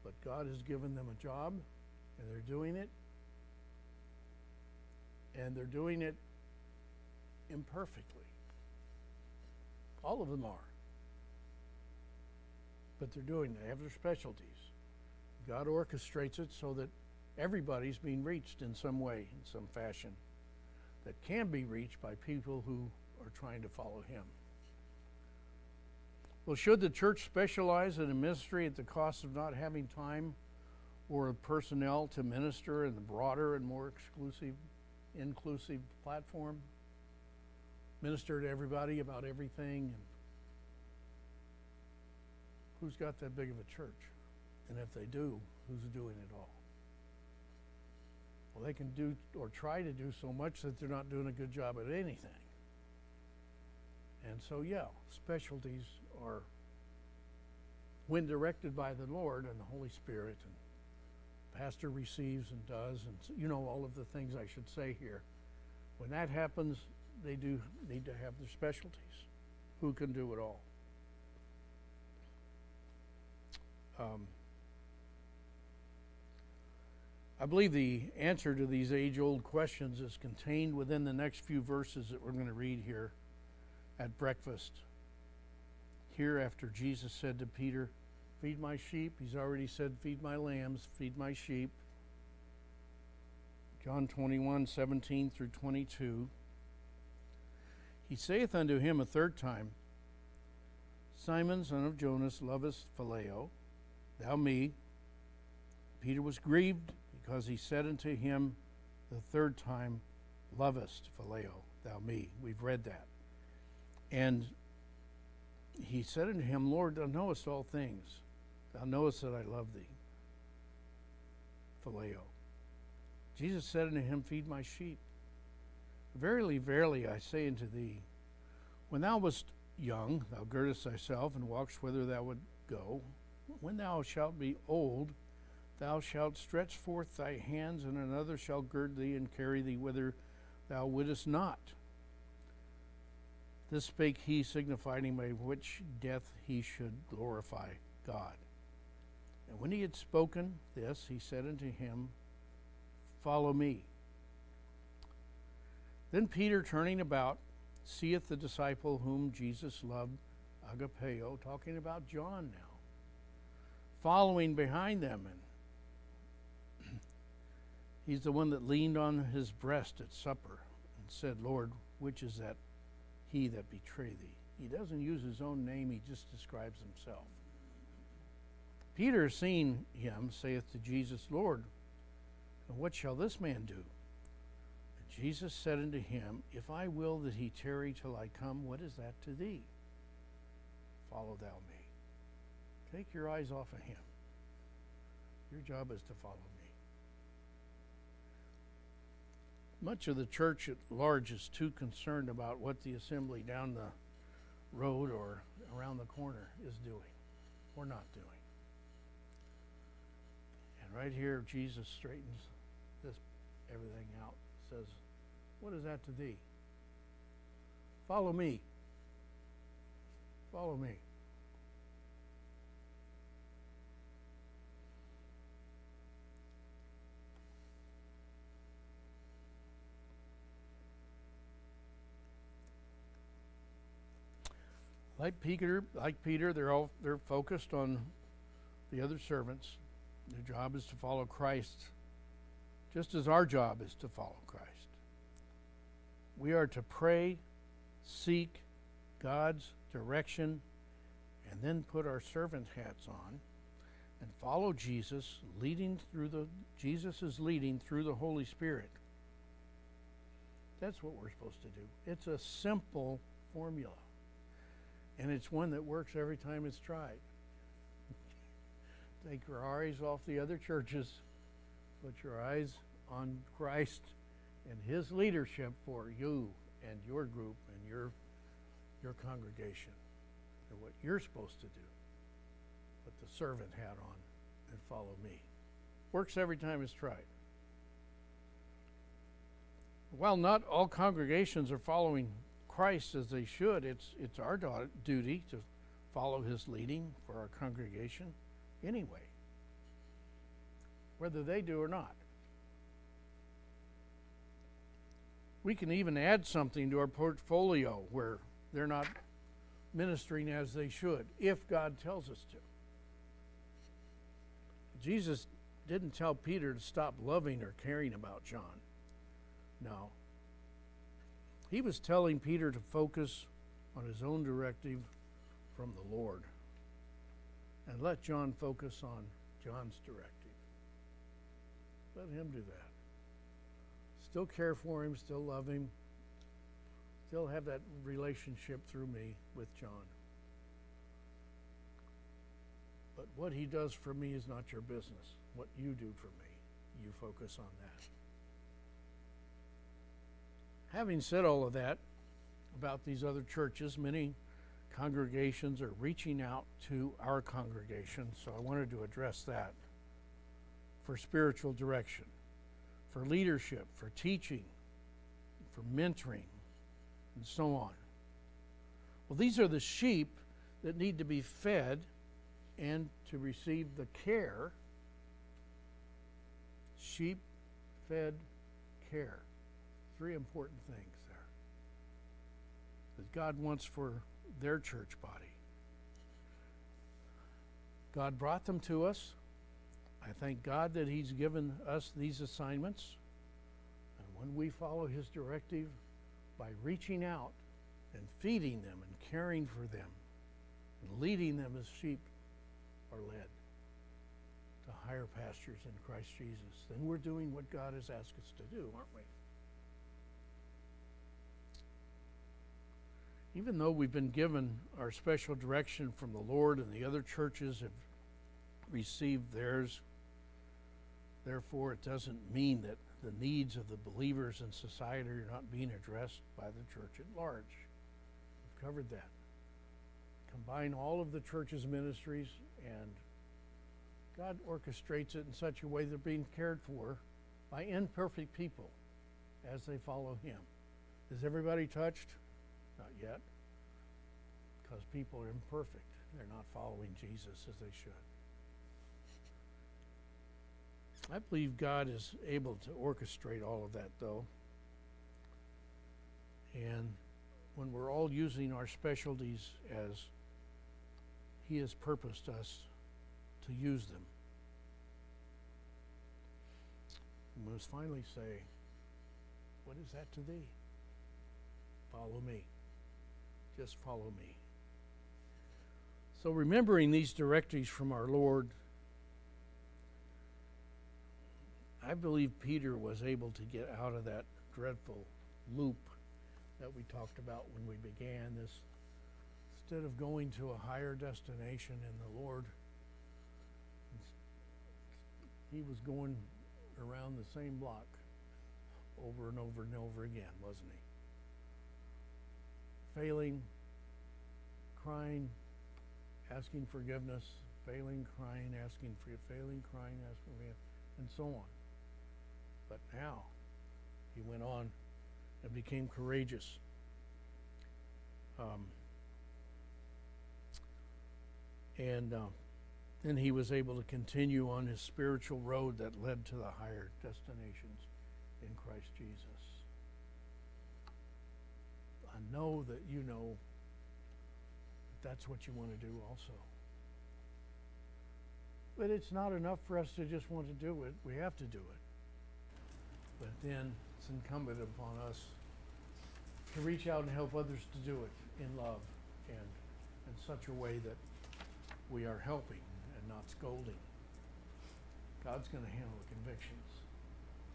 But God has given them a job, and they're doing it. And they're doing it imperfectly. All of them are. But they're doing it. They have their specialties. God orchestrates it so that everybody's being reached in some way, in some fashion, that can be reached by people who are trying to follow him. Well, should the church specialize in a ministry at the cost of not having time or personnel to minister in the broader and more inclusive platform? Minister to everybody about everything? Who's got that big of a church? And if they do, who's doing it all? Well, they can do or try to do so much that they're not doing a good job at anything. And so, specialties are, when directed by the Lord and the Holy Spirit and pastor receives and does, and you know all of the things I should say here. When that happens, they do need to have their specialties. Who can do it all? I believe the answer to these age-old questions is contained within the next few verses that we're going to read here at breakfast. Here, after Jesus said to Peter, "Feed my sheep," he's already said, "Feed my lambs, feed my sheep." John 21:17 through 22. He saith unto him a third time, "Simon, son of Jonas, lovest phileo thou me?" Peter was grieved because he said unto him the third time, "Lovest phileo thou me?" We've read that. And he said unto him, "Lord, thou knowest all things. Thou knowest that I love thee." Phileo. Jesus said unto him, "Feed my sheep. Verily, verily, I say unto thee, when thou wast young, thou girdest thyself and walkest whither thou would go. When thou shalt be old, thou shalt stretch forth thy hands, and another shall gird thee and carry thee whither thou wouldest not." This spake he, signifying by which death he should glorify God. And when he had spoken this, he said unto him, "Follow me." Then Peter, turning about, seeth the disciple whom Jesus loved, agapeo, talking about John now, following behind them. And he's the one that leaned on his breast at supper and said, "Lord, which is that he that betray thee?" He doesn't use his own name, he just describes himself. Peter, seeing him, saith to Jesus, "Lord, and what shall this man do?" And Jesus said unto him, "If I will that he tarry till I come, what is that to thee? Follow thou me." Take your eyes off of him. Your job is to follow me. Much of the church at large is too concerned about what the assembly down the road or around the corner is doing or not doing. And right here, Jesus straightens this everything out. Says, "What is that to thee? Follow me. Follow me." Like Peter, they're focused on the other servants. Their job is to follow Christ, just as our job is to follow Christ. We are to pray, seek God's direction, and then put our servant hats on and follow Jesus, Jesus is leading through the Holy Spirit. That's what we're supposed to do. It's a simple formula. And it's one that works every time it's tried. Take your eyes off the other churches. Put your eyes on Christ and his leadership for you and your group and your congregation. And what you're supposed to do. Put the servant hat on and follow me. Works every time it's tried. While not all congregations are following Christ as they should, it's our duty to follow his leading for our congregation anyway, whether they do or not. We can even add something to our portfolio where they're not ministering as they should, if God tells us to. Jesus didn't tell Peter to stop loving or caring about John. No. He was telling Peter to focus on his own directive from the Lord and let John focus on John's directive. Let him do that. Still care for him, still love him, still have that relationship through me with John. But what he does for me is not your business. What you do for me, you focus on that. Having said all of that about these other churches, many congregations are reaching out to our congregation, so I wanted to address that for spiritual direction, for leadership, for teaching, for mentoring, and so on. Well, these are the sheep that need to be fed and to receive the care. Sheep, fed, care. Three important things there that God wants for their church body. God brought them to us. I thank God that He's given us these assignments. And when we follow His directive by reaching out and feeding them and caring for them and leading them as sheep are led to higher pastures in Christ Jesus, then we're doing what God has asked us to do, aren't we? Even though we've been given our special direction from the Lord and the other churches have received theirs, therefore it doesn't mean that the needs of the believers in society are not being addressed by the church at large. We've covered that. Combine all of the church's ministries, and God orchestrates it in such a way they're being cared for by imperfect people as they follow Him. Is everybody touched? Not yet, because people are imperfect. They're not following Jesus as they should. I believe God is able to orchestrate all of that, though. And when we're all using our specialties as He has purposed us to use them, we must finally say, what is that to thee? Follow me. Just follow me. So remembering these directives from our Lord, I believe Peter was able to get out of that dreadful loop that we talked about when we began this. Instead of going to a higher destination in the Lord, he was going around the same block over and over and over again, wasn't he? Failing, crying, asking forgiveness, failing, crying, asking for forgiveness, failing, crying, asking forgiveness, and so on. But now he went on and became courageous. Then he was able to continue on his spiritual road that led to the higher destinations in Christ Jesus. I know that you know that that's what you want to do also. But it's not enough for us to just want to do it. We have to do it. But then it's incumbent upon us to reach out and help others to do it in love and in such a way that we are helping and not scolding. God's going to handle the convictions.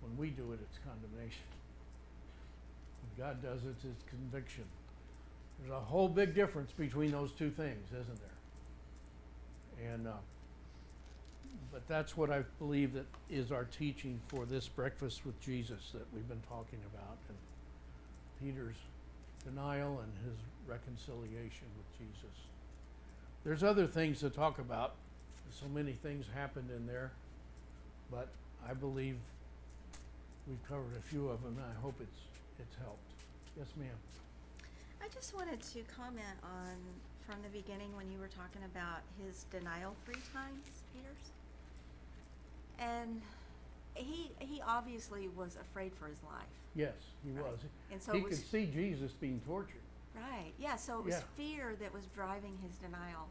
When we do it, it's condemnation. When God does it, it's conviction. There's a whole big difference between those two things, isn't there? But that's what I believe that is our teaching for this breakfast with Jesus that we've been talking about, and Peter's denial and his reconciliation with Jesus. There's other things to talk about. So many things happened in there, but I believe we've covered a few of them, and I hope it's helped. Yes, ma'am. I just wanted to comment on from the beginning when you were talking about his denial 3 times, Peter's. And he obviously was afraid for his life. Yes, he was. And so he could see Jesus being tortured. Right, yeah, so it was fear that was driving his denial,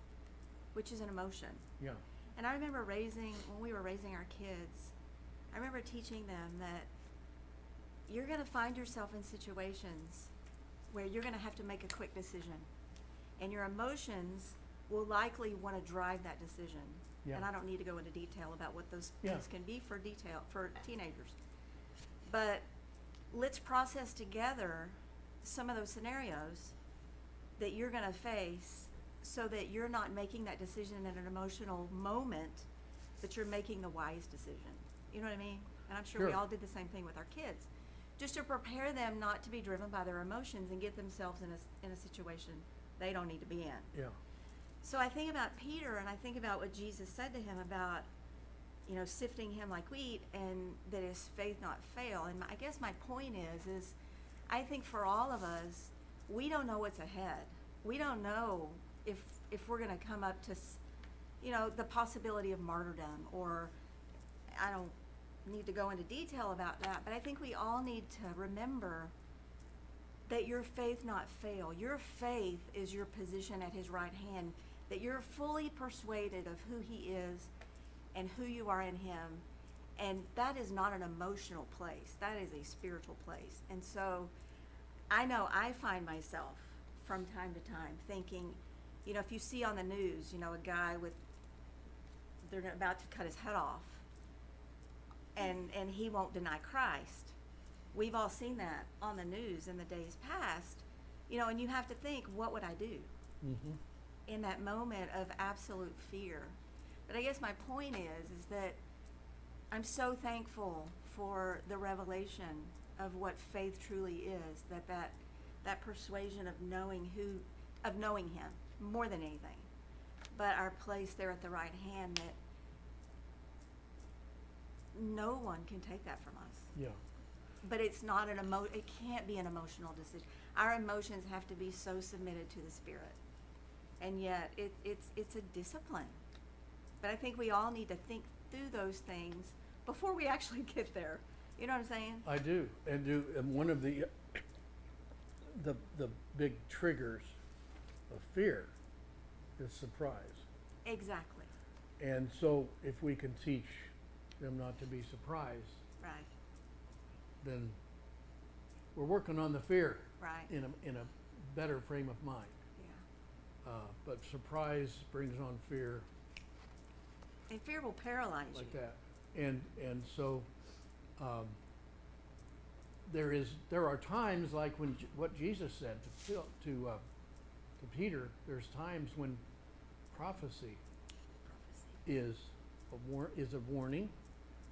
which is an emotion. Yeah. And I remember when we were raising our kids, I remember teaching them that you're going to find yourself in situations where you're going to have to make a quick decision. And your emotions will likely want to drive that decision. Yeah. And I don't need to go into detail about what those things can be for teenagers. But let's process together some of those scenarios that you're going to face so that you're not making that decision at an emotional moment, but you're making the wise decision. You know what I mean? And I'm sure we all did the same thing with our kids. Just to prepare them not to be driven by their emotions and get themselves in a situation they don't need to be in. Yeah. So I think about Peter, and I think about what Jesus said to him about you know, sifting him like wheat, and that his faith not fail. And I guess my point is I think for all of us, we don't know what's ahead. We don't know if we're going to come up to, you know, the possibility of martyrdom, or I don't need to go into detail about that, but I think we all need to remember that your faith not fail. Your faith is your position at his right hand, that you're fully persuaded of who he is and who you are in him. And that is not an emotional place. That is a spiritual place. And so I know I find myself from time to time thinking, you know, if you see on the news, you know, a guy with, they're about to cut his head off, and he won't deny Christ. We've all seen that on the news in the days past, you know, and you have to think, what would I do in that moment of absolute fear? But I guess my point is that I'm so thankful for the revelation of what faith truly is, that persuasion of knowing who, of knowing him more than anything, but our place there at the right hand, that no one can take that from us. Yeah. But it's not it can't be an emotional decision. Our emotions have to be so submitted to the Spirit. And yet it's a discipline. But I think we all need to think through those things before we actually get there. You know what I'm saying? I do. And one of the big triggers of fear is surprise. Exactly. And so if we can teach them not to be surprised, right, then we're working on the fear, right, in a better frame of mind. Yeah. But surprise brings on fear. And fear will paralyze you. Like that. And so there are times like when what Jesus said to Peter, there's times when prophecy is a warning.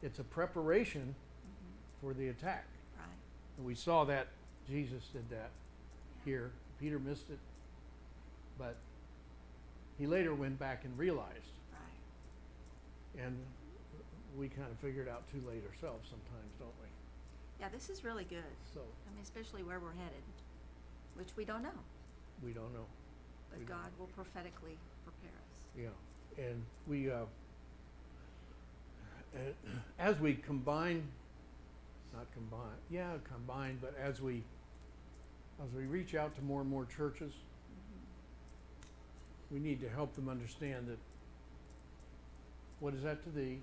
It's a preparation for the attack. Right. And we saw that Jesus did that here. Peter missed it, but he later went back and realized. Right. And we kind of figure it out too late ourselves sometimes, don't we? Yeah, this is really good. So I mean, especially where we're headed, which we don't know. We don't know. But God will prophetically prepare us. Yeah. And we as we combine, but as we reach out to more and more churches, we need to help them understand that, what is that to thee?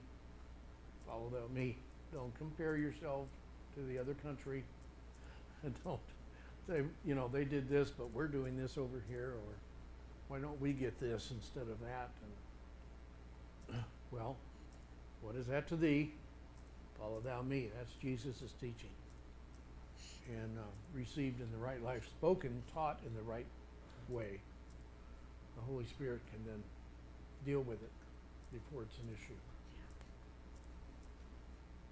Follow thou me. Don't compare yourself to the other country, and don't say, you know, they did this, but we're doing this over here, or why don't we get this instead of that? And well, what is that to thee? Follow thou me. That's Jesus' teaching. And received in the right life, spoken, taught in the right way, the Holy Spirit can then deal with it before it's an issue.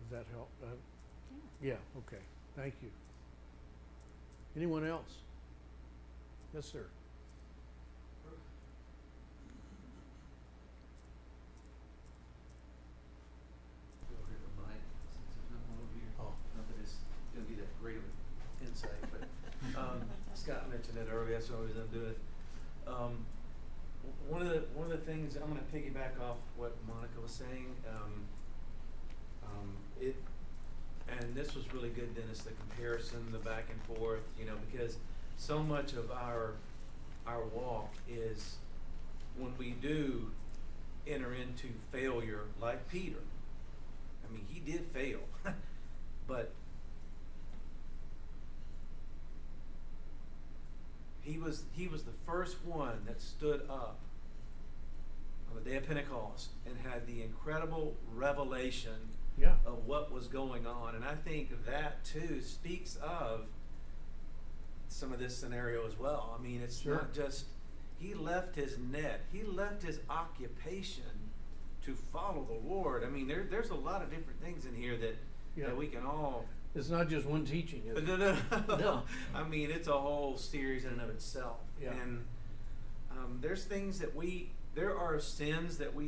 Does that help? Yeah, okay. Thank you. Anyone else? Yes, sir. Scott mentioned it earlier, so I was going to do it. One of the things, I'm going to piggyback off what Monica was saying. And this was really good, Dennis, the comparison, the back and forth, you know, because so much of our walk is when we do enter into failure, like Peter. I mean, he did fail, but he was the first one that stood up on the day of Pentecost and had the incredible revelation of what was going on. And I think that, too, speaks of some of this scenario as well. I mean, it's not just he left his net. He left his occupation to follow the Lord. I mean, there's a lot of different things in here that we can all... It's not just one teaching, is it? No. I mean, it's a whole series in and of itself. Yeah. And there are sins that we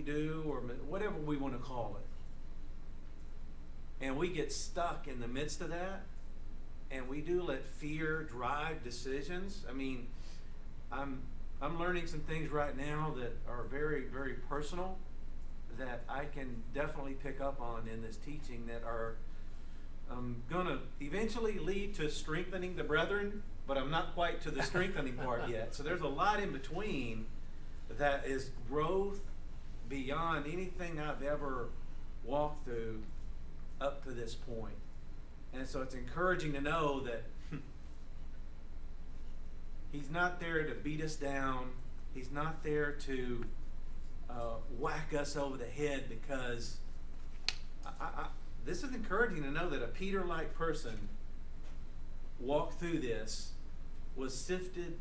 do, or whatever we want to call it, And we get stuck in the midst of that, and we do let fear drive decisions. I mean, I'm learning some things right now that are very, very personal that I can definitely pick up on in this teaching that are going to eventually lead to strengthening the brethren, but I'm not quite to the strengthening part yet. So there's a lot in between that is growth beyond anything I've ever walked through up to this point. And so it's encouraging to know that he's not there to beat us down. He's not there to whack us over the head, because this is encouraging to know that a Peter-like person walked through this, was sifted,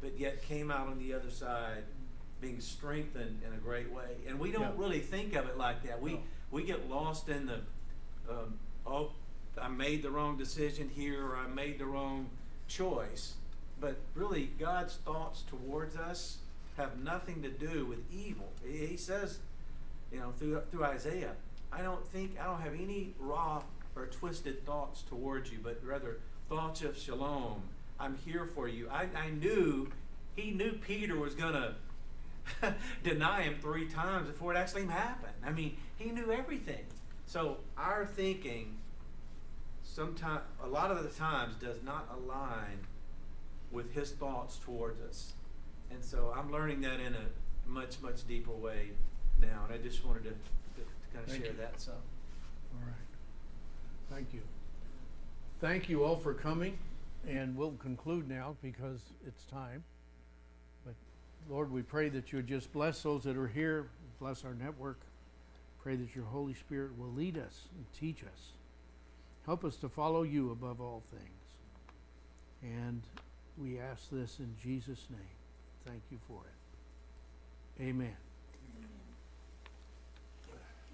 but yet came out on the other side being strengthened in a great way. And we don't really think of it like that. We get lost in the, oh, I made the wrong decision here, or I made the wrong choice. But really, God's thoughts towards us have nothing to do with evil. He says, you know, through Isaiah, I don't have any raw or twisted thoughts towards you, but rather thoughts of shalom. I'm here for you. He knew Peter was going to deny him 3 times before it actually happened. I mean, he knew everything. So our thinking sometimes, a lot of the times, does not align with his thoughts towards us. And so I'm learning that in a much, much deeper way now. And I just wanted to kind of share that. So, all right. Thank you. Thank you all for coming. And we'll conclude now because it's time. But Lord, we pray that you would just bless those that are here, bless our network. Pray that your Holy Spirit will lead us and teach us. Help us to follow you above all things. And we ask this in Jesus' name. Thank you for it. Amen.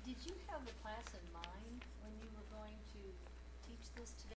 Did you have the class in mind when you were going to teach this today?